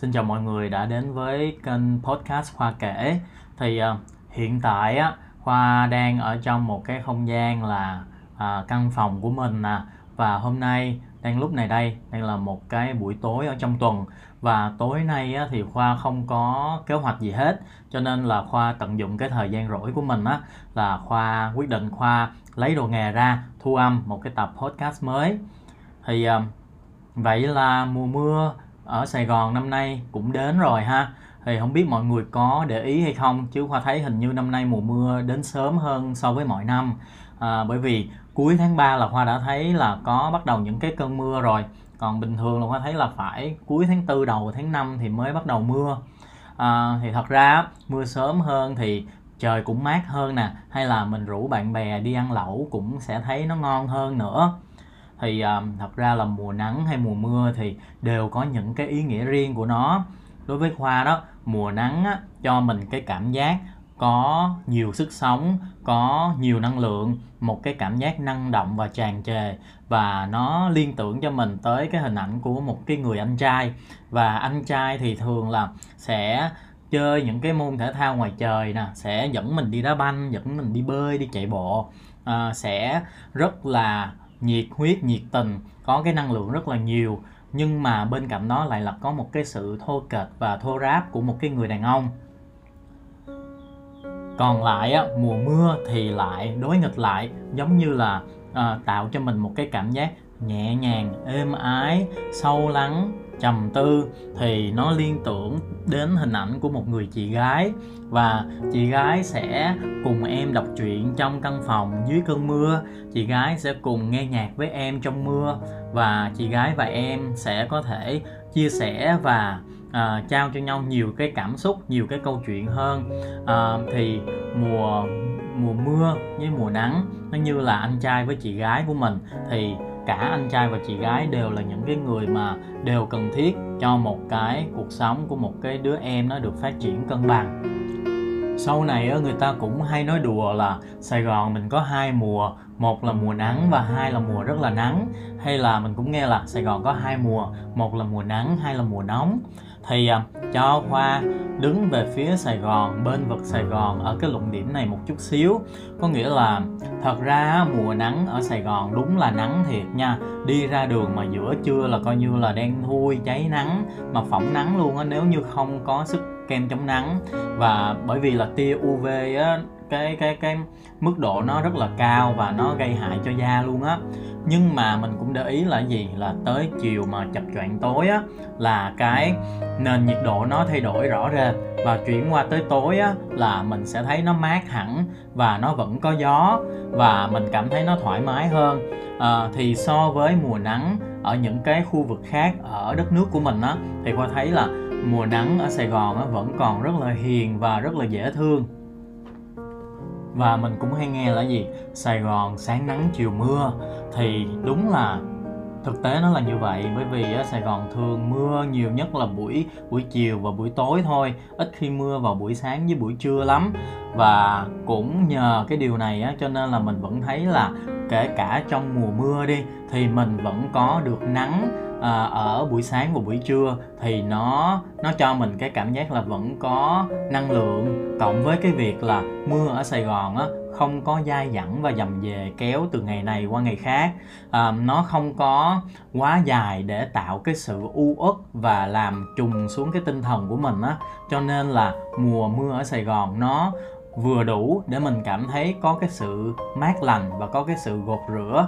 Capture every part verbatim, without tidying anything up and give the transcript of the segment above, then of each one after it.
Xin chào mọi người đã đến với kênh podcast Hoa kể. Thì uh, hiện tại á, Hoa đang ở trong một cái không gian là uh, căn phòng của mình nè. Và hôm nay, đang lúc này đây, đây là một cái buổi tối ở trong tuần. Và tối nay á, thì Khoa không có kế hoạch gì hết. Cho nên là Khoa tận dụng cái thời gian rỗi của mình á, là Khoa quyết định Khoa lấy đồ nghề ra thu âm một cái tập podcast mới. Thì uh, vậy là mùa mưa ở Sài Gòn năm nay cũng đến rồi ha. Thì không biết mọi người có để ý hay không, chứ Khoa thấy hình như năm nay mùa mưa đến sớm hơn so với mọi năm. À, bởi vì cuối tháng ba là Khoa đã thấy là có bắt đầu những cái cơn mưa rồi. Còn bình thường là Khoa thấy là phải cuối tháng tư đầu tháng năm thì mới bắt đầu mưa. À, thì thật ra mưa sớm hơn thì trời cũng mát hơn nè. Hay là mình rủ bạn bè đi ăn lẩu cũng sẽ thấy nó ngon hơn nữa. Thì um, thật ra là mùa nắng hay mùa mưa thì đều có những cái ý nghĩa riêng của nó. Đối với Khoa đó, mùa nắng á, cho mình cái cảm giác có nhiều sức sống, có nhiều năng lượng, một cái cảm giác năng động và tràn trề. Và nó liên tưởng cho mình tới cái hình ảnh của một cái người anh trai. Và anh trai thì thường là sẽ chơi những cái môn thể thao ngoài trời nè, sẽ dẫn mình đi đá banh, dẫn mình đi bơi, đi chạy bộ, à, sẽ rất là nhiệt huyết, nhiệt tình, có cái năng lượng rất là nhiều. Nhưng mà bên cạnh đó lại là có một cái sự thô kệch và thô ráp của một cái người đàn ông. Còn lại á, mùa mưa thì lại đối nghịch lại, giống như là à, tạo cho mình một cái cảm giác nhẹ nhàng, êm ái, sâu lắng, trầm tư. Thì nó liên tưởng đến hình ảnh của một người chị gái. Và chị gái sẽ cùng em đọc truyện trong căn phòng dưới cơn mưa. Chị gái sẽ cùng nghe nhạc với em trong mưa. Và chị gái và em sẽ có thể chia sẻ và à, trao cho nhau nhiều cái cảm xúc, nhiều cái câu chuyện hơn. à, Thì mùa, mùa mưa với mùa nắng nó như là anh trai với chị gái của mình. Thì cả anh trai và chị gái đều là những cái người mà đều cần thiết cho một cái cuộc sống của một cái đứa em nó được phát triển cân bằng. Sau này người ta cũng hay nói đùa là Sài Gòn mình có hai mùa, một là mùa nắng và hai là mùa rất là nắng. Hay là mình cũng nghe là Sài Gòn có hai mùa, một là mùa nắng, hai là mùa nóng. Thì cho Khoa đứng về phía Sài Gòn, bên vực Sài Gòn ở cái luận điểm này một chút xíu. Có nghĩa là thật ra mùa nắng ở Sài Gòn đúng là nắng thiệt nha. Đi ra đường mà giữa trưa là coi như là đen thui, cháy nắng, mà phỏng nắng luôn á, nếu như không có sức kem chống nắng. Và bởi vì là tia u vê á, cái cái cái mức độ nó rất là cao và nó gây hại cho da luôn á. Nhưng mà mình cũng để ý là gì, là tới chiều mà chập choạng tối á, là cái nền nhiệt độ nó thay đổi rõ rệt. Và chuyển qua tới tối á, là mình sẽ thấy nó mát hẳn và nó vẫn có gió và mình cảm thấy nó thoải mái hơn. À, thì so với mùa nắng ở những cái khu vực khác ở đất nước của mình á, thì Khoa thấy là mùa nắng ở Sài Gòn á, vẫn còn rất là hiền và rất là dễ thương. Và mình cũng hay nghe là gì, Sài Gòn sáng nắng chiều mưa. Thì đúng là thực tế nó là như vậy. Bởi vì Sài Gòn thường mưa nhiều nhất là buổi buổi chiều và buổi tối thôi. Ít khi mưa vào buổi sáng với buổi trưa lắm. Và cũng nhờ cái điều này á, cho nên là mình vẫn thấy là kể cả trong mùa mưa đi, thì mình vẫn có được nắng à, ở buổi sáng và buổi trưa. Thì nó nó cho mình cái cảm giác là vẫn có năng lượng. Cộng với cái việc là mưa ở Sài Gòn á, không có dai dẳng và dầm về kéo từ ngày này qua ngày khác. à, Nó không có quá dài để tạo cái sự u uất và làm trùng xuống cái tinh thần của mình á. Cho nên là mùa mưa ở Sài Gòn nó vừa đủ để mình cảm thấy có cái sự mát lành và có cái sự gột rửa.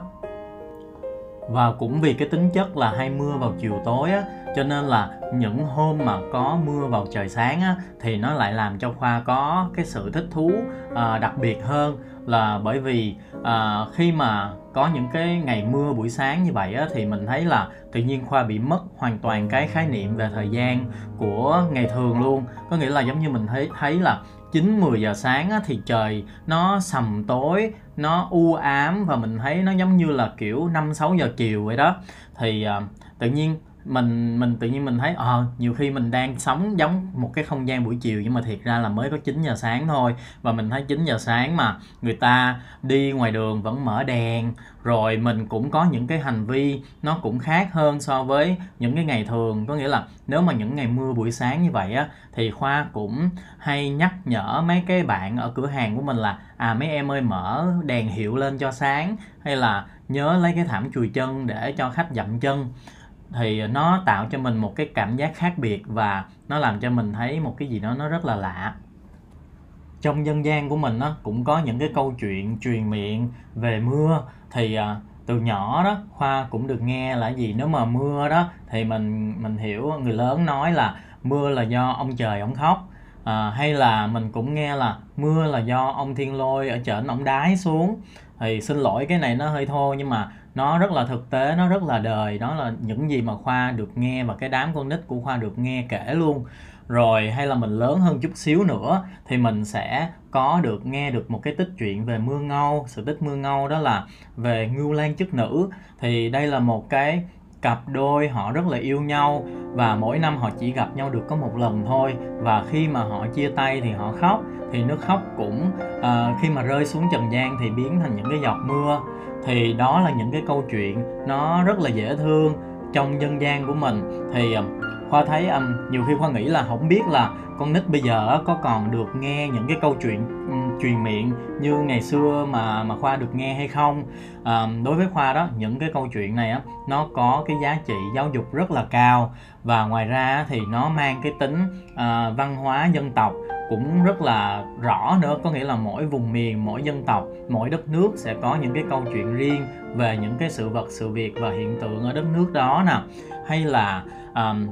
Và cũng vì cái tính chất là hay mưa vào chiều tối á, cho nên là những hôm mà có mưa vào trời sáng á, thì nó lại làm cho Khoa có cái sự thích thú à, đặc biệt hơn. Là bởi vì à, khi mà có những cái ngày mưa buổi sáng như vậy á, thì mình thấy là tự nhiên Khoa bị mất hoàn toàn cái khái niệm về thời gian của ngày thường luôn. Có nghĩa là giống như mình thấy, thấy là chín mười giờ sáng á, thì trời nó sầm tối, nó u ám và mình thấy nó giống như là kiểu năm sáu giờ chiều vậy đó. Thì à, tự nhiên mình mình tự nhiên mình thấy ờ à, nhiều khi mình đang sống giống một cái không gian buổi chiều, nhưng mà thiệt ra là mới có chín giờ sáng thôi. Và mình thấy chín giờ sáng mà người ta đi ngoài đường vẫn mở đèn, rồi mình cũng có những cái hành vi nó cũng khác hơn so với những cái ngày thường. Có nghĩa là nếu mà những ngày mưa buổi sáng như vậy á, thì Khoa cũng hay nhắc nhở mấy cái bạn ở cửa hàng của mình là à mấy em ơi mở đèn hiệu lên cho sáng, hay là nhớ lấy cái thảm chùi chân để cho khách dậm chân. Thì nó tạo cho mình một cái cảm giác khác biệt, và nó làm cho mình thấy một cái gì đó nó rất là lạ. Trong dân gian của mình đó, cũng có những cái câu chuyện truyền miệng về mưa. Thì à, từ nhỏ đó Khoa cũng được nghe là gì, nếu mà mưa đó thì mình mình hiểu người lớn nói là mưa là do ông trời ông khóc, à, hay là mình cũng nghe là mưa là do ông thiên lôi ở trển ông đái xuống. Thì xin lỗi cái này nó hơi thô, nhưng mà nó rất là thực tế, nó rất là đời. Đó là những gì mà Khoa được nghe và cái đám con nít của Khoa được nghe kể luôn. Rồi hay là mình lớn hơn chút xíu nữa thì mình sẽ có được nghe được một cái tích chuyện về mưa ngâu. Sự tích mưa ngâu đó là về Ngưu Lang Chức Nữ. Thì đây là một cái cặp đôi họ rất là yêu nhau, và mỗi năm họ chỉ gặp nhau được có một lần thôi. Và khi mà họ chia tay thì họ khóc, thì nước khóc cũng uh, khi mà rơi xuống trần gian thì biến thành những cái giọt mưa. Thì đó là những cái câu chuyện nó rất là dễ thương trong dân gian của mình. Thì uh, Khoa thấy um, nhiều khi Khoa nghĩ là không biết là con nít bây giờ có còn được nghe những cái câu chuyện um, truyền miệng như ngày xưa mà mà Khoa được nghe hay không. Um, đối với Khoa đó, những cái câu chuyện này á, nó có cái giá trị giáo dục rất là cao, và ngoài ra thì nó mang cái tính uh, văn hóa dân tộc cũng rất là rõ nữa. Có nghĩa là mỗi vùng miền, mỗi dân tộc, mỗi đất nước sẽ có những cái câu chuyện riêng về những cái sự vật, sự việc và hiện tượng ở đất nước đó nè. Hay là um,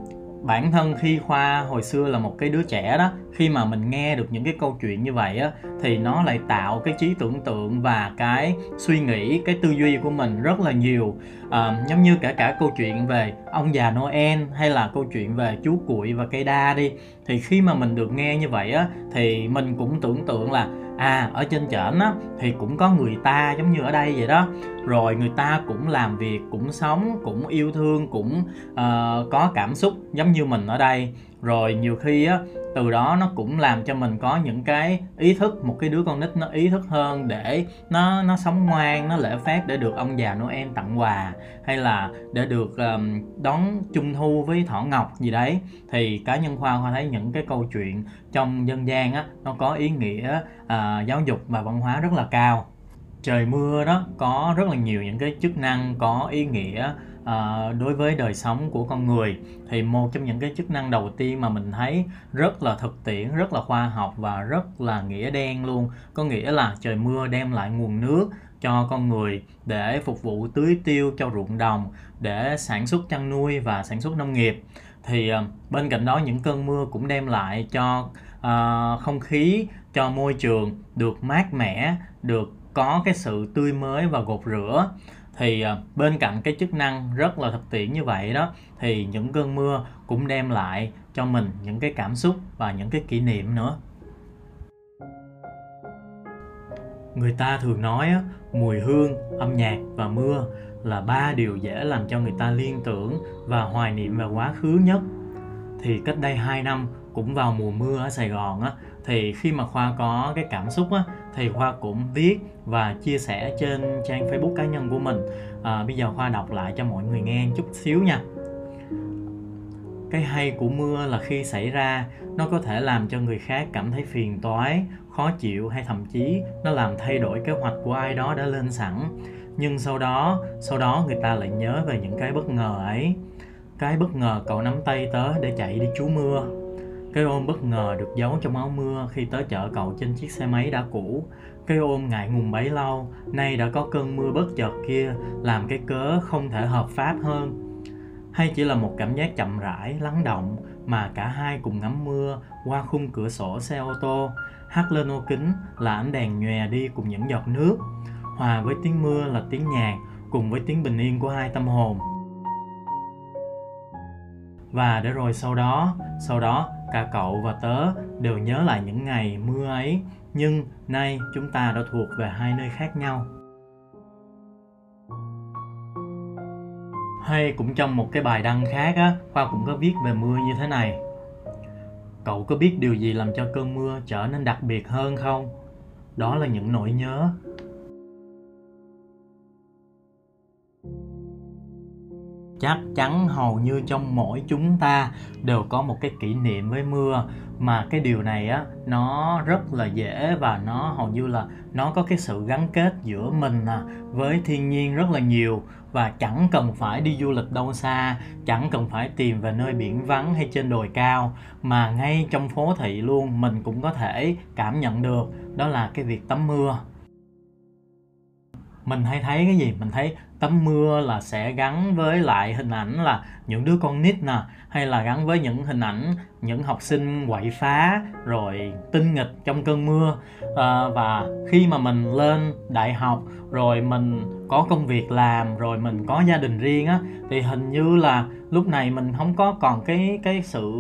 bản thân khi Khoa hồi xưa là một cái đứa trẻ đó, khi mà mình nghe được những cái câu chuyện như vậy á, thì nó lại tạo cái trí tưởng tượng và cái suy nghĩ, cái tư duy của mình rất là nhiều. À, giống như cả cả câu chuyện về ông già Noel, hay là câu chuyện về chú Cuội và cây đa đi. Thì khi mà mình được nghe như vậy á, thì mình cũng tưởng tượng là à ở trên trển á thì cũng có người ta giống như ở đây vậy đó. Rồi người ta cũng làm việc, cũng sống, cũng yêu thương, cũng uh, có cảm xúc giống như mình ở đây. Rồi nhiều khi á, từ đó nó cũng làm cho mình có những cái ý thức, một cái đứa con nít nó ý thức hơn để nó nó sống ngoan, nó lễ phép để được ông già Noel tặng quà, hay là để được um, đón Trung Thu với Thỏ Ngọc gì đấy. Thì cá nhân Khoa Khoa thấy những cái câu chuyện trong dân gian á, nó có ý nghĩa uh, giáo dục và văn hóa rất là cao. Trời mưa đó có rất là nhiều những cái chức năng có ý nghĩa à, đối với đời sống của con người. Thì một trong những cái chức năng đầu tiên mà mình thấy rất là thực tiễn, rất là khoa học và rất là nghĩa đen luôn. Có nghĩa là trời mưa đem lại nguồn nước cho con người để phục vụ tưới tiêu cho ruộng đồng, để sản xuất chăn nuôi và sản xuất nông nghiệp. Thì à, bên cạnh đó những cơn mưa cũng đem lại cho à, không khí, cho môi trường được mát mẻ, được có cái sự tươi mới và gột rửa. Thì bên cạnh cái chức năng rất là thực tiễn như vậy đó, thì những cơn mưa cũng đem lại cho mình những cái cảm xúc và những cái kỷ niệm nữa. Người ta thường nói mùi hương, âm nhạc và mưa là ba điều dễ làm cho người ta liên tưởng và hoài niệm về quá khứ nhất. Thì cách đây hai năm, cũng vào mùa mưa ở Sài Gòn á, thì khi mà Khoa có cái cảm xúc á, thì Khoa cũng viết và chia sẻ trên trang Facebook cá nhân của mình. À, bây giờ Khoa đọc lại cho mọi người nghe chút xíu nha. Cái hay của mưa là khi xảy ra, nó có thể làm cho người khác cảm thấy phiền toái, khó chịu, hay thậm chí nó làm thay đổi kế hoạch của ai đó đã lên sẵn. Nhưng sau đó, sau đó người ta lại nhớ về những cái bất ngờ ấy. Cái bất ngờ cậu nắm tay tớ để chạy đi chú mưa. Cái ôm bất ngờ được giấu trong áo mưa khi tớ chở cậu trên chiếc xe máy đã cũ. Cái ôm ngại ngùng bấy lâu, nay đã có cơn mưa bất chợt kia làm cái cớ không thể hợp pháp hơn. Hay chỉ là một cảm giác chậm rãi, lắng động mà cả hai cùng ngắm mưa qua khung cửa sổ xe ô tô, hắt lên ô kính là ánh đèn nhòe đi cùng những giọt nước. Hòa với tiếng mưa là tiếng nhạc cùng với tiếng bình yên của hai tâm hồn. Và để rồi sau đó, sau đó cả cậu và tớ đều nhớ lại những ngày mưa ấy, nhưng nay chúng ta đã thuộc về hai nơi khác nhau. Hay cũng trong một cái bài đăng khác á, Khoa cũng có viết về mưa như thế này. Cậu có biết điều gì làm cho cơn mưa trở nên đặc biệt hơn không? Đó là những nỗi nhớ. Chắc chắn hầu như trong mỗi chúng ta đều có một cái kỷ niệm với mưa, mà cái điều này á, nó rất là dễ và nó hầu như là nó có cái sự gắn kết giữa mình à, với thiên nhiên rất là nhiều. Và chẳng cần phải đi du lịch đâu xa, chẳng cần phải tìm về nơi biển vắng hay trên đồi cao, mà ngay trong phố thị luôn mình cũng có thể cảm nhận được, đó là cái việc tắm mưa. Mình hay thấy cái gì? Mình thấy tắm mưa là sẽ gắn với lại hình ảnh là những đứa con nít nè, hay là gắn với những hình ảnh những học sinh quậy phá rồi tinh nghịch trong cơn mưa. À, và khi mà mình lên đại học rồi mình có công việc làm rồi mình có gia đình riêng á, thì hình như là lúc này mình không có còn cái cái sự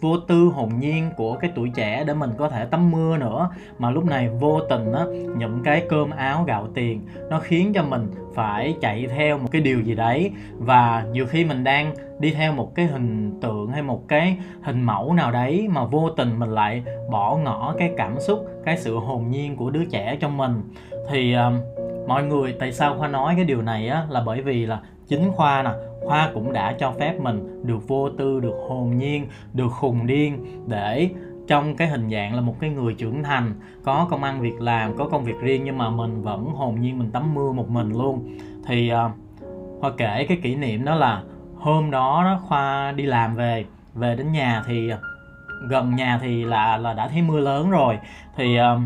vô tư hồn nhiên của cái tuổi trẻ để mình có thể tắm mưa nữa, mà lúc này vô tình á, những cái cơm áo gạo tiền nó khiến cho mình phải chạy theo một cái điều gì đấy, và nhiều khi mình đang đi theo một cái hình tượng hay một cái hình mẫu nào đấy mà vô tình mình lại bỏ ngỏ cái cảm xúc, cái sự hồn nhiên của đứa trẻ trong mình. Thì uh, mọi người, tại sao Khoa nói cái điều này á, là bởi vì là chính Khoa nè, Khoa cũng đã cho phép mình được vô tư, được hồn nhiên, được khùng điên, để trong cái hình dạng là một cái người trưởng thành, có công ăn việc làm, có công việc riêng, nhưng mà mình vẫn hồn nhiên, mình tắm mưa một mình luôn. Thì uh, Khoa kể cái kỷ niệm đó là hôm đó, đó Khoa đi làm về, về đến nhà thì gần nhà thì là là đã thấy mưa lớn rồi. Thì uh,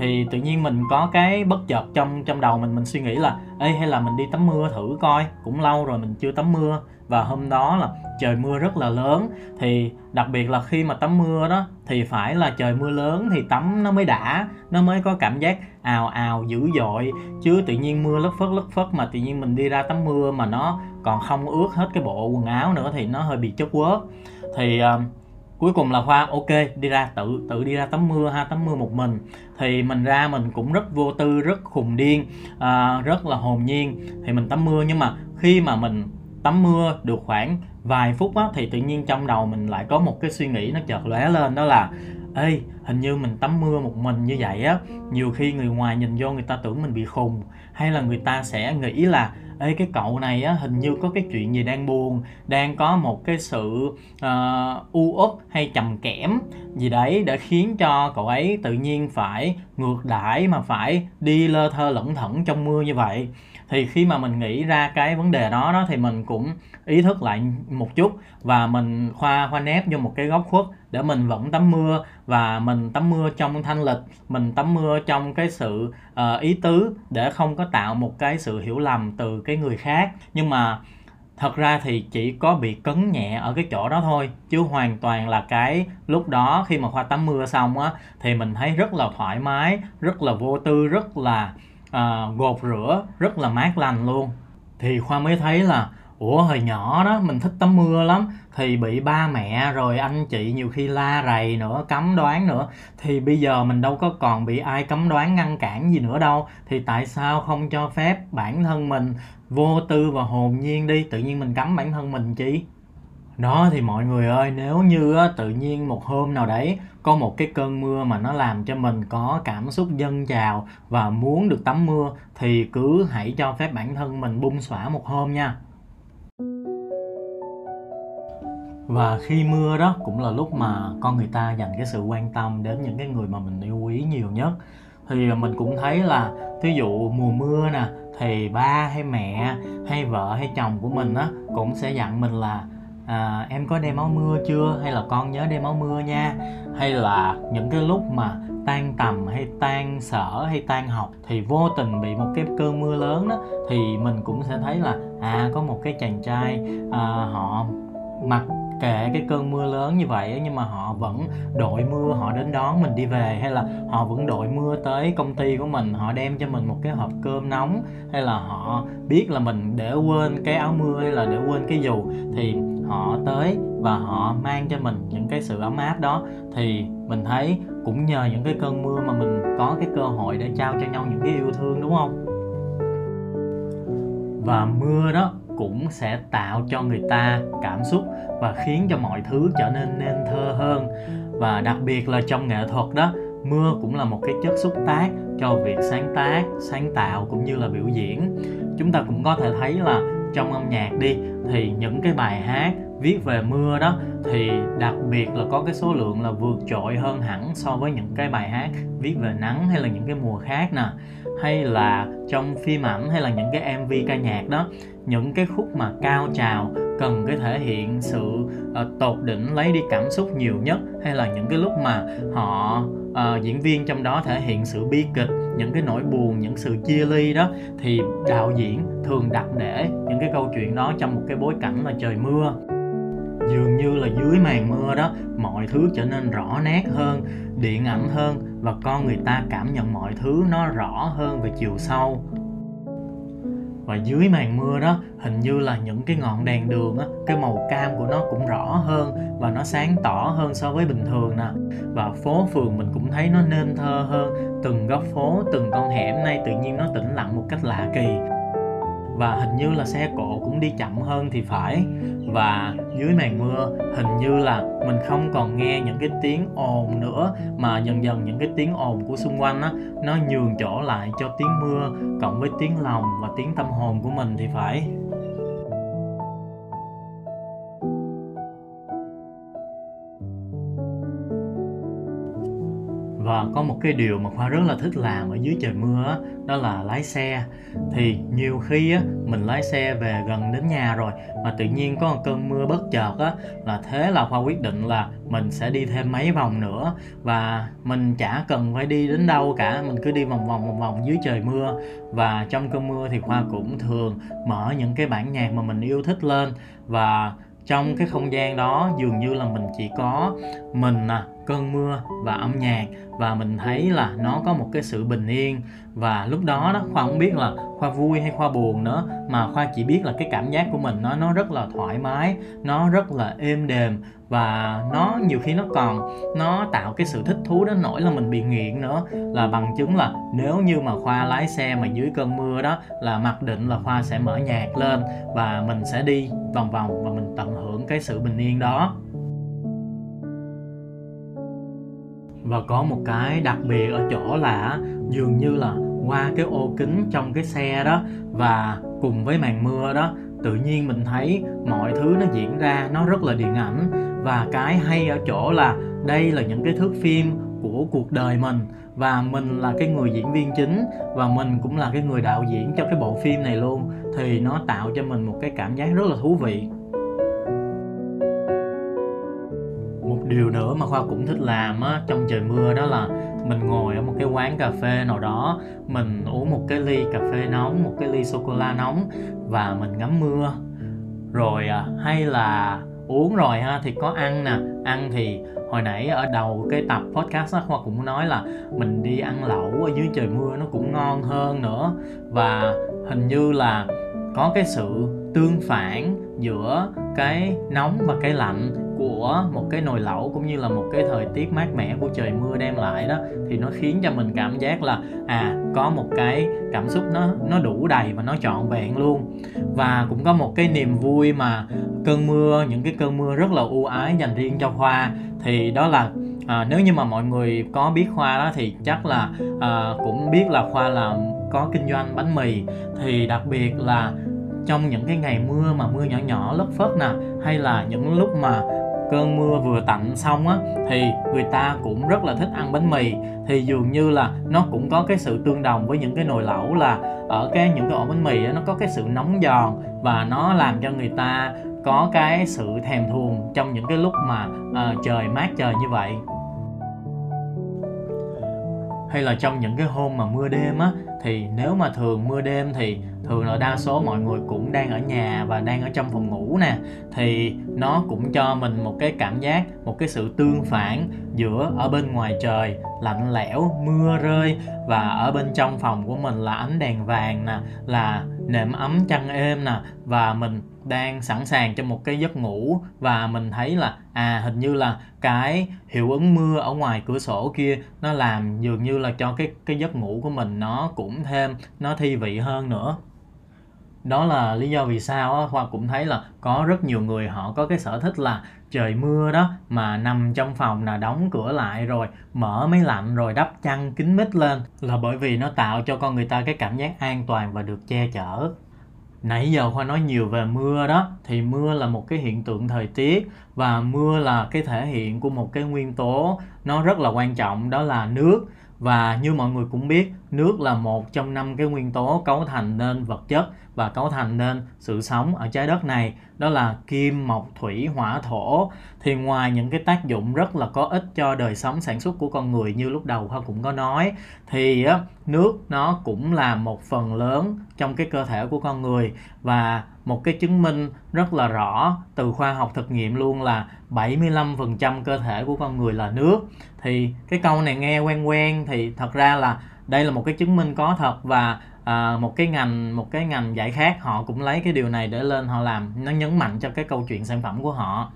thì tự nhiên mình có cái bất chợt trong trong đầu mình mình suy nghĩ là ê, hay là mình đi tắm mưa thử coi, cũng lâu rồi mình chưa tắm mưa. Và hôm đó là trời mưa rất là lớn, thì đặc biệt là khi mà tắm mưa đó thì phải là trời mưa lớn thì tắm nó mới đã, nó mới có cảm giác ào ào dữ dội, chứ tự nhiên mưa lất phất lất phất mà tự nhiên mình đi ra tắm mưa mà nó còn không ướt hết cái bộ quần áo nữa thì nó hơi bị chất quớt. Thì uh, cuối cùng là Khoa ok, đi ra tự tự đi ra tắm mưa ha, tắm mưa một mình. Thì mình ra mình cũng rất vô tư, rất khùng điên, uh, rất là hồn nhiên. Thì mình tắm mưa, nhưng mà khi mà mình tắm mưa được khoảng vài phút á, thì tự nhiên trong đầu mình lại có một cái suy nghĩ nó chợt lóe lên, đó là ê, hình như mình tắm mưa một mình như vậy á, nhiều khi người ngoài nhìn vô người ta tưởng mình bị khùng, hay là người ta sẽ nghĩ là ê, cái cậu này á, hình như có cái chuyện gì đang buồn, đang có một cái sự uh, u uất hay trầm kẽm gì đấy, để khiến cho cậu ấy tự nhiên phải ngược đãi mà phải đi lơ thơ lẩn thẩn trong mưa như vậy. Thì khi mà mình nghĩ ra cái vấn đề đó, đó thì mình cũng ý thức lại một chút, và mình khoa khoa nép vô một cái góc khuất để mình vẫn tắm mưa, và mình tắm mưa trong thanh lịch, mình tắm mưa trong cái sự uh, ý tứ, để không có tạo một cái sự hiểu lầm từ cái người khác. Nhưng mà thật ra thì chỉ có bị cấn nhẹ ở cái chỗ đó thôi, chứ hoàn toàn là cái lúc đó khi mà Khoa tắm mưa xong á, thì mình thấy rất là thoải mái, rất là vô tư, rất là uh, gột rửa, rất là mát lành luôn. Thì Khoa mới thấy là ủa, hồi nhỏ đó mình thích tắm mưa lắm, thì bị ba mẹ rồi anh chị nhiều khi la rầy nữa, cấm đoán nữa. Thì bây giờ mình đâu có còn bị ai cấm đoán ngăn cản gì nữa đâu, thì tại sao không cho phép bản thân mình vô tư và hồn nhiên đi, tự nhiên mình cấm bản thân mình chứ. Đó, thì mọi người ơi, nếu như á, tự nhiên một hôm nào đấy có một cái cơn mưa mà nó làm cho mình có cảm xúc dâng trào và muốn được tắm mưa, thì cứ hãy cho phép bản thân mình bung xõa một hôm nha. Và khi mưa đó cũng là lúc mà con người ta dành cái sự quan tâm đến những cái người mà mình yêu quý nhiều nhất. Thì mình cũng thấy là thí dụ mùa mưa nè, thì ba hay mẹ hay vợ hay chồng của mình á, cũng sẽ dặn mình là à, em có đem áo mưa chưa, hay là con nhớ đem áo mưa nha. Hay là những cái lúc mà tan tầm hay tan sở hay tan học, thì vô tình bị một cái cơn mưa lớn đó, thì mình cũng sẽ thấy là à, có một cái chàng trai à, họ mặc kệ cái cơn mưa lớn như vậy, nhưng mà họ vẫn đội mưa, họ đến đón mình đi về, hay là họ vẫn đội mưa tới công ty của mình, họ đem cho mình một cái hộp cơm nóng, hay là họ biết là mình để quên cái áo mưa hay là để quên cái dù, thì họ tới và họ mang cho mình những cái sự ấm áp đó. Thì mình thấy cũng nhờ những cái cơn mưa mà mình có cái cơ hội để trao cho nhau những cái yêu thương, đúng không? Và mưa đó cũng sẽ tạo cho người ta cảm xúc và khiến cho mọi thứ trở nên nên thơ hơn. Và đặc biệt là trong nghệ thuật đó, mưa cũng là một cái chất xúc tác cho việc sáng tác, sáng tạo cũng như là biểu diễn. Chúng ta cũng có thể thấy là trong âm nhạc đi, thì những cái bài hát viết về mưa đó thì đặc biệt là có cái số lượng là vượt trội hơn hẳn so với những cái bài hát viết về nắng hay là những cái mùa khác nè. Hay là trong phim ảnh hay là những cái em vê ca nhạc đó, những cái khúc mà cao trào cần cái thể hiện sự uh, tột đỉnh, lấy đi cảm xúc nhiều nhất, hay là những cái lúc mà họ uh, diễn viên trong đó thể hiện sự bi kịch, những cái nỗi buồn, những sự chia ly đó, thì đạo diễn thường đặt để những cái câu chuyện đó trong một cái bối cảnh là trời mưa. Dường như là dưới màn mưa đó, mọi thứ trở nên rõ nét hơn, điện ảnh hơn, và con người ta cảm nhận mọi thứ nó rõ hơn về chiều sâu. Và dưới màn mưa đó, hình như là những cái ngọn đèn đường á, cái màu cam của nó cũng rõ hơn và nó sáng tỏ hơn so với bình thường nè. Và phố phường mình cũng thấy nó nên thơ hơn, từng góc phố, từng con hẻm nay tự nhiên nó tĩnh lặng một cách lạ kỳ. Và hình như là xe cộ cũng đi chậm hơn thì phải. Và dưới màn mưa hình như là mình không còn nghe những cái tiếng ồn nữa, mà dần dần những cái tiếng ồn của xung quanh á, nó nhường chỗ lại cho tiếng mưa cộng với tiếng lòng và tiếng tâm hồn của mình thì phải. Và có một cái điều mà Khoa rất là thích làm ở dưới trời mưa đó, đó là lái xe. Thì nhiều khi á, mình lái xe về gần đến nhà rồi mà tự nhiên có một cơn mưa bất chợt á, là thế là Khoa quyết định là mình sẽ đi thêm mấy vòng nữa. Và mình chả cần phải đi đến đâu cả, mình cứ đi vòng vòng vòng vòng dưới trời mưa. Và trong cơn mưa thì Khoa cũng thường mở những cái bản nhạc mà mình yêu thích lên. Và trong cái không gian đó dường như là mình chỉ có mình nè, cơn mưa và âm nhạc, và mình thấy là nó có một cái sự bình yên. Và lúc đó đó, Khoa không biết là Khoa vui hay Khoa buồn nữa, mà Khoa chỉ biết là cái cảm giác của mình nó nó rất là thoải mái, nó rất là êm đềm, và nó nhiều khi nó còn nó tạo cái sự thích thú đến nỗi là mình bị nghiện nữa. Là bằng chứng là nếu như mà Khoa lái xe mà dưới cơn mưa đó, là mặc định là Khoa sẽ mở nhạc lên và mình sẽ đi vòng vòng và mình tận hưởng cái sự bình yên đó. Và có một cái đặc biệt ở chỗ là dường như là qua cái ô kính trong cái xe đó và cùng với màn mưa đó, tự nhiên mình thấy mọi thứ nó diễn ra nó rất là điện ảnh. Và cái hay ở chỗ là đây là những cái thước phim của cuộc đời mình, và mình là cái người diễn viên chính và mình cũng là cái người đạo diễn cho cái bộ phim này luôn, thì nó tạo cho mình một cái cảm giác rất là thú vị. Điều nữa mà Khoa cũng thích làm á, trong trời mưa đó là mình ngồi ở một cái quán cà phê nào đó, mình uống một cái ly cà phê nóng, một cái ly sô-cô-la nóng và mình ngắm mưa. Rồi hay là uống rồi ha, thì có ăn nè. Ăn thì hồi nãy ở đầu cái tập podcast đó, Khoa cũng nói là mình đi ăn lẩu ở dưới trời mưa nó cũng ngon hơn nữa. Và hình như là có cái sự tương phản giữa cái nóng và cái lạnh của một cái nồi lẩu cũng như là một cái thời tiết mát mẻ của trời mưa đem lại đó, thì nó khiến cho mình cảm giác là à, có một cái cảm xúc nó nó đủ đầy và nó trọn vẹn luôn. Và cũng có một cái niềm vui mà cơn mưa, những cái cơn mưa rất là ưu ái dành riêng cho Khoa, thì đó là à, nếu như mà mọi người có biết Khoa đó thì chắc là à, cũng biết là Khoa làm có kinh doanh bánh mì. Thì đặc biệt là trong những cái ngày mưa mà mưa nhỏ nhỏ lất phất nè, hay là những lúc mà cơn mưa vừa tạnh xong á, thì người ta cũng rất là thích ăn bánh mì. Thì dường như là nó cũng có cái sự tương đồng với những cái nồi lẩu, là ở cái những cái ổ bánh mì á, nó có cái sự nóng giòn và nó làm cho người ta có cái sự thèm thuồng trong những cái lúc mà à, trời mát trời như vậy. Hay là trong những cái hôm mà mưa đêm á, thì nếu mà thường mưa đêm thì thường là đa số mọi người cũng đang ở nhà và đang ở trong phòng ngủ nè, thì nó cũng cho mình một cái cảm giác, một cái sự tương phản giữa ở bên ngoài trời lạnh lẽo, mưa rơi, và ở bên trong phòng của mình là ánh đèn vàng nè, là nệm ấm chăn êm nè, và mình đang sẵn sàng cho một cái giấc ngủ. Và mình thấy là à, hình như là cái hiệu ứng mưa ở ngoài cửa sổ kia nó làm dường như là cho cái, cái giấc ngủ của mình nó cũng thêm, nó thi vị hơn nữa. Đó là lý do vì sao Khoa cũng thấy là có rất nhiều người họ có cái sở thích là trời mưa đó mà nằm trong phòng là đóng cửa lại rồi mở máy lạnh rồi đắp chăn kín mít lên, là bởi vì nó tạo cho con người ta cái cảm giác an toàn và được che chở. Nãy giờ Khoa nói nhiều về mưa đó, thì mưa là một cái hiện tượng thời tiết và mưa là cái thể hiện của một cái nguyên tố nó rất là quan trọng, đó là nước. Và như mọi người cũng biết, nước là một trong năm cái nguyên tố cấu thành nên vật chất và cấu thành nên sự sống ở trái đất này, đó là kim, mộc, thủy, hỏa, thổ. Thì ngoài những cái tác dụng rất là có ích cho đời sống sản xuất của con người như lúc đầu Khoa cũng có nói, thì nước nó cũng là một phần lớn trong cái cơ thể của con người. Và một cái chứng minh rất là rõ từ khoa học thực nghiệm luôn là bảy mươi lăm phần trăm cơ thể của con người là nước. Thì cái câu này nghe quen quen, thì thật ra là đây là một cái chứng minh có thật, và à, một cái ngành một cái ngành giải khác họ cũng lấy cái điều này để lên họ làm, nó nhấn mạnh cho cái câu chuyện sản phẩm của họ.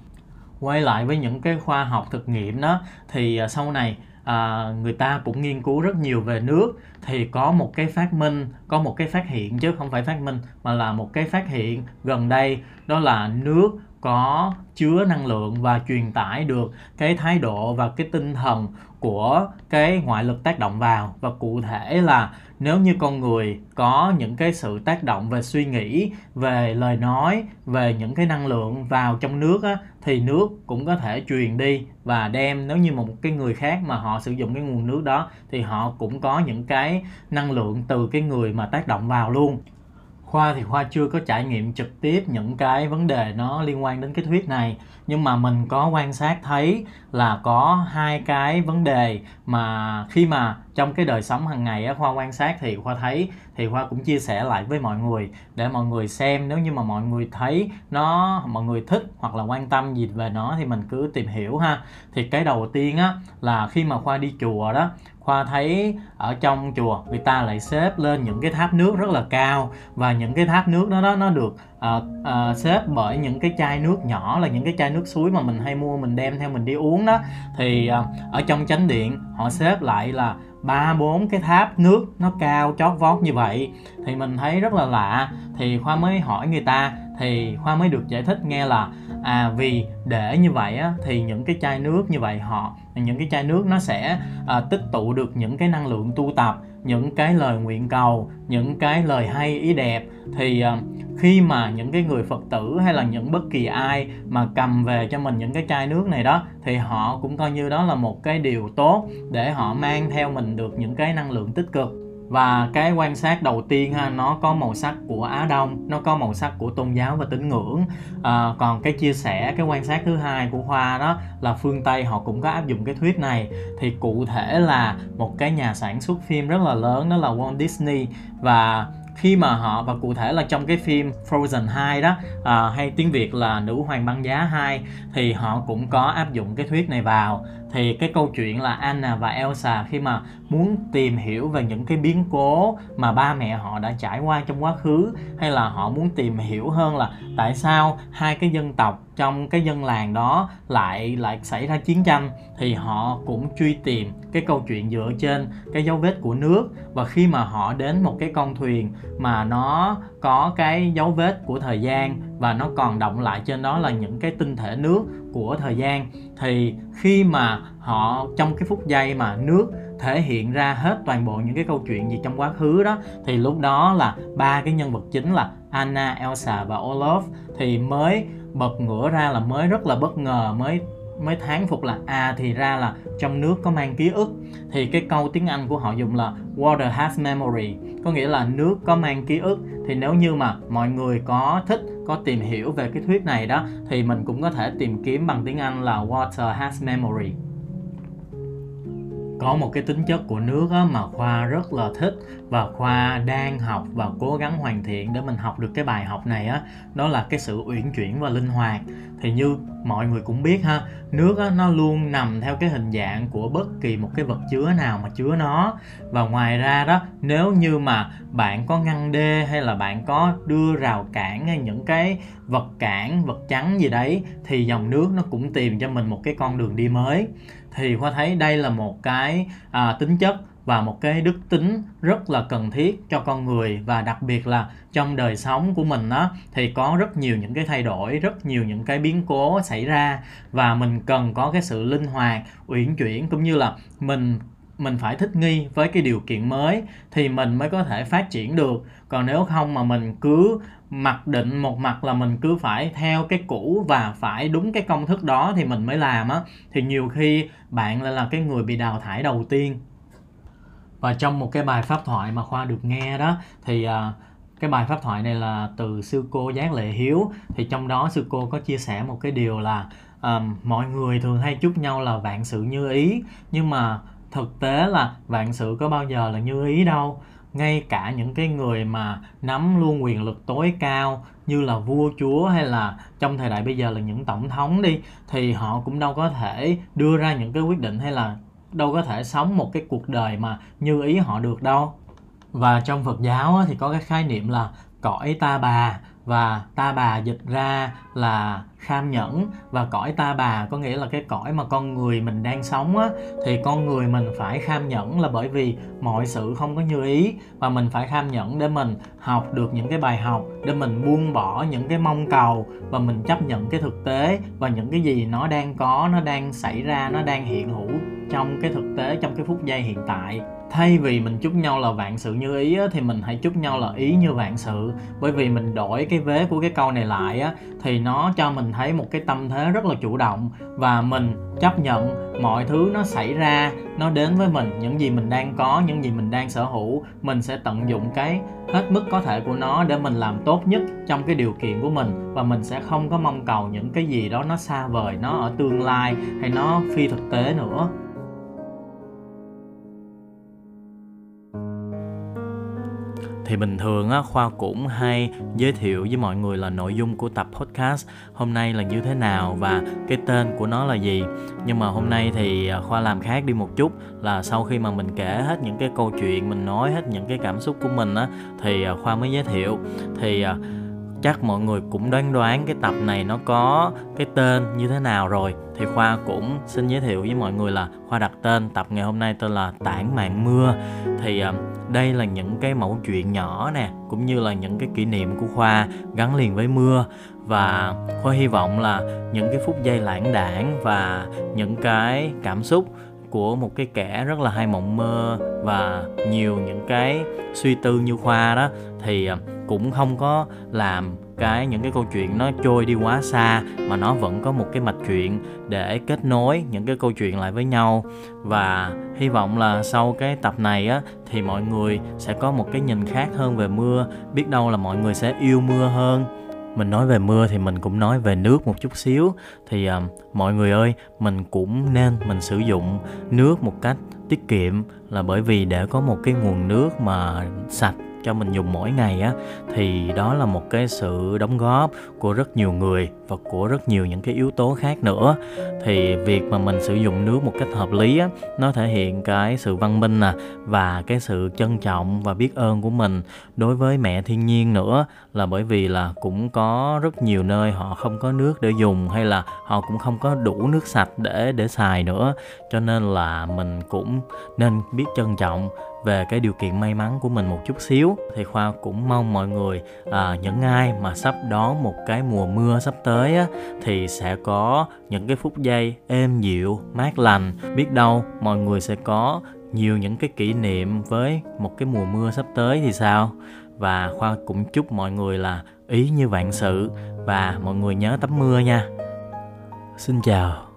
Quay lại với những cái khoa học thực nghiệm đó, thì à, sau này à, người ta cũng nghiên cứu rất nhiều về nước, thì có một cái phát minh, có một cái phát hiện chứ không phải phát minh mà là một cái phát hiện gần đây, đó là nước có chứa năng lượng và truyền tải được cái thái độ và cái tinh thần của cái ngoại lực tác động vào. Và cụ thể là nếu như con người có những cái sự tác động về suy nghĩ, về lời nói, về những cái năng lượng vào trong nước á, thì nước cũng có thể truyền đi và đem, nếu như một cái người khác mà họ sử dụng cái nguồn nước đó thì họ cũng có những cái năng lượng từ cái người mà tác động vào luôn. Khoa thì Khoa chưa có trải nghiệm trực tiếp những cái vấn đề nó liên quan đến cái thuyết này, nhưng mà mình có quan sát thấy là có hai cái vấn đề mà khi mà trong cái đời sống hàng ngày Khoa quan sát thì Khoa thấy, thì Khoa cũng chia sẻ lại với mọi người để mọi người xem, nếu như mà mọi người thấy nó, mọi người thích hoặc là quan tâm gì về nó thì mình cứ tìm hiểu ha. Thì cái đầu tiên á là khi mà Khoa đi chùa đó, Khoa thấy ở trong chùa người ta lại xếp lên những cái tháp nước rất là cao, và những cái tháp nước đó, đó nó được à, à, xếp bởi những cái chai nước nhỏ, là những cái chai nước suối mà mình hay mua mình đem theo mình đi uống đó. Thì à, ở trong chánh điện họ xếp lại là ba bốn cái tháp nước nó cao chót vót như vậy, thì mình thấy rất là lạ. Thì Khoa mới hỏi người ta, thì Khoa mới được giải thích nghe là à, vì để như vậy á, thì những cái chai nước như vậy họ những cái chai nước nó sẽ à, tích tụ được những cái năng lượng tu tập, những cái lời nguyện cầu, những cái lời hay ý đẹp. Thì à, khi mà những cái người Phật tử hay là những bất kỳ ai mà cầm về cho mình những cái chai nước này đó, thì họ cũng coi như đó là một cái điều tốt để họ mang theo mình được những cái năng lượng tích cực. Và cái quan sát đầu tiên ha, nó có màu sắc của Á Đông, nó có màu sắc của tôn giáo và tín ngưỡng. À, còn cái chia sẻ, cái quan sát thứ hai của Khoa đó là phương Tây họ cũng có áp dụng cái thuyết này. Thì cụ thể là một cái nhà sản xuất phim rất là lớn, đó là Walt Disney, và khi mà họ, và cụ thể là trong cái phim Frozen hai đó, à, hay tiếng Việt là Nữ Hoàng Băng Giá hai, thì họ cũng có áp dụng cái thuyết này vào. Thì cái câu chuyện là Anna và Elsa khi mà muốn tìm hiểu về những cái biến cố mà ba mẹ họ đã trải qua trong quá khứ, hay là họ muốn tìm hiểu hơn là tại sao hai cái dân tộc trong cái dân làng đó lại lại xảy ra chiến tranh, thì họ cũng truy tìm cái câu chuyện dựa trên cái dấu vết của nước. Và khi mà họ đến một cái con thuyền mà nó có cái dấu vết của thời gian và nó còn động lại trên đó là những cái tinh thể nước của thời gian, thì khi mà họ trong cái phút giây mà nước thể hiện ra hết toàn bộ những cái câu chuyện gì trong quá khứ đó, thì lúc đó là ba cái nhân vật chính là Anna, Elsa và Olaf thì mới bật ngửa ra, là mới rất là bất ngờ, mới mới thán phục là à, thì ra là trong nước có mang ký ức. Thì cái câu tiếng Anh của họ dùng là water has memory, có nghĩa là nước có mang ký ức. Thì nếu như mà mọi người có thích, có tìm hiểu về cái thuyết này đó, thì mình cũng có thể tìm kiếm bằng tiếng Anh là water has memory. Có một cái tính chất của nước á, mà Khoa rất là thích, và Khoa đang học và cố gắng hoàn thiện để mình học được cái bài học này á, đó là cái sự uyển chuyển và linh hoạt. Thì như mọi người cũng biết ha, nước á, nó luôn nằm theo cái hình dạng của bất kỳ một cái vật chứa nào mà chứa nó. Và ngoài ra đó, nếu như mà bạn có ngăn đê hay là bạn có đưa rào cản hay những cái vật cản, vật chắn gì đấy, thì dòng nước nó cũng tìm cho mình một cái con đường đi mới. Thì Khoa thấy đây là một cái à, tính chất và một cái đức tính rất là cần thiết cho con người, và đặc biệt là trong đời sống của mình á, thì có rất nhiều những cái thay đổi, rất nhiều những cái biến cố xảy ra, và mình cần có cái sự linh hoạt, uyển chuyển, cũng như là mình mình phải thích nghi với cái điều kiện mới thì mình mới có thể phát triển được. Còn nếu không mà mình cứ mặc định một mặt là mình cứ phải theo cái cũ và phải đúng cái công thức đó thì mình mới làm á, thì nhiều khi bạn lại là cái người bị đào thải đầu tiên. Và trong một cái bài pháp thoại mà Khoa được nghe đó, thì à, cái bài pháp thoại này là từ sư cô Giác Lệ Hiếu, thì trong đó sư cô có chia sẻ một cái điều là à, mọi người thường hay chúc nhau là vạn sự như ý, nhưng mà thực tế là vạn sự có bao giờ là như ý đâu. Ngay cả những cái người mà nắm luôn quyền lực tối cao như là vua chúa, hay là trong thời đại bây giờ là những tổng thống đi, thì họ cũng đâu có thể đưa ra những cái quyết định, hay là đâu có thể sống một cái cuộc đời mà như ý họ được đâu. Và trong Phật giáo thì có cái khái niệm là cõi ta bà, và ta bà dịch ra là kham nhẫn, và cõi ta bà có nghĩa là cái cõi mà con người mình đang sống á, thì con người mình phải kham nhẫn là bởi vì mọi sự không có như ý, và mình phải kham nhẫn để mình học được những cái bài học, để mình buông bỏ những cái mong cầu, và mình chấp nhận cái thực tế và những cái gì nó đang có, nó đang xảy ra, nó đang hiện hữu trong cái thực tế, trong cái phút giây hiện tại. Thay vì mình chúc nhau là vạn sự như ý á, thì mình hãy chúc nhau là ý như vạn sự. Bởi vì mình đổi cái vế của cái câu này lại á, thì nó cho mình thấy một cái tâm thế rất là chủ động, và mình chấp nhận mọi thứ nó xảy ra, nó đến với mình, những gì mình đang có, những gì mình đang sở hữu, mình sẽ tận dụng cái hết mức có thể của nó để mình làm tốt nhất trong cái điều kiện của mình, và mình sẽ không có mong cầu những cái gì đó nó xa vời, nó ở tương lai hay nó phi thực tế nữa. Thì bình thường á, Khoa cũng hay giới thiệu với mọi người là nội dung của tập podcast hôm nay là như thế nào và cái tên của nó là gì. Nhưng mà hôm nay thì Khoa làm khác đi một chút, là sau khi mà mình kể hết những cái câu chuyện, mình nói hết những cái cảm xúc của mình á, thì Khoa mới giới thiệu. Thì chắc mọi người cũng đoán đoán cái tập này nó có cái tên như thế nào rồi, thì Khoa cũng xin giới thiệu với mọi người là Khoa đặt tên tập ngày hôm nay tên là Tản Mạn Mưa. Thì đây là những cái mẩu chuyện nhỏ nè, cũng như là những cái kỷ niệm của Khoa gắn liền với mưa. Và Khoa hy vọng là những cái phút giây lãng đãng và những cái cảm xúc của một cái kẻ rất là hay mộng mơ và nhiều những cái suy tư như Khoa đó, thì cũng không có làm cái những cái câu chuyện nó trôi đi quá xa, mà nó vẫn có một cái mạch chuyện để kết nối những cái câu chuyện lại với nhau. Và hy vọng là sau cái tập này á, thì mọi người sẽ có một cái nhìn khác hơn về mưa, biết đâu là mọi người sẽ yêu mưa hơn. Mình nói về mưa thì mình cũng nói về nước một chút xíu. Thì uh, mọi người ơi, mình cũng nên mình sử dụng nước một cách tiết kiệm, là bởi vì để có một cái nguồn nước mà sạch cho mình dùng mỗi ngày á, thì đó là một cái sự đóng góp của rất nhiều người và của rất nhiều những cái yếu tố khác nữa. Thì việc mà mình sử dụng nước một cách hợp lý á, nó thể hiện cái sự văn minh nè, và cái sự trân trọng và biết ơn của mình đối với mẹ thiên nhiên nữa, là bởi vì là cũng có rất nhiều nơi họ không có nước để dùng, hay là họ cũng không có đủ nước sạch để để xài nữa. Cho nên là mình cũng nên biết trân trọng về cái điều kiện may mắn của mình một chút xíu. Thì Khoa cũng mong mọi người à, những ai mà sắp đón một cái mùa mưa sắp tới á, thì sẽ có những cái phút giây êm dịu, mát lành. Biết đâu mọi người sẽ có nhiều những cái kỷ niệm với một cái mùa mưa sắp tới thì sao. Và Khoa cũng chúc mọi người là ý như vạn sự, và mọi người nhớ tắm mưa nha. Xin chào.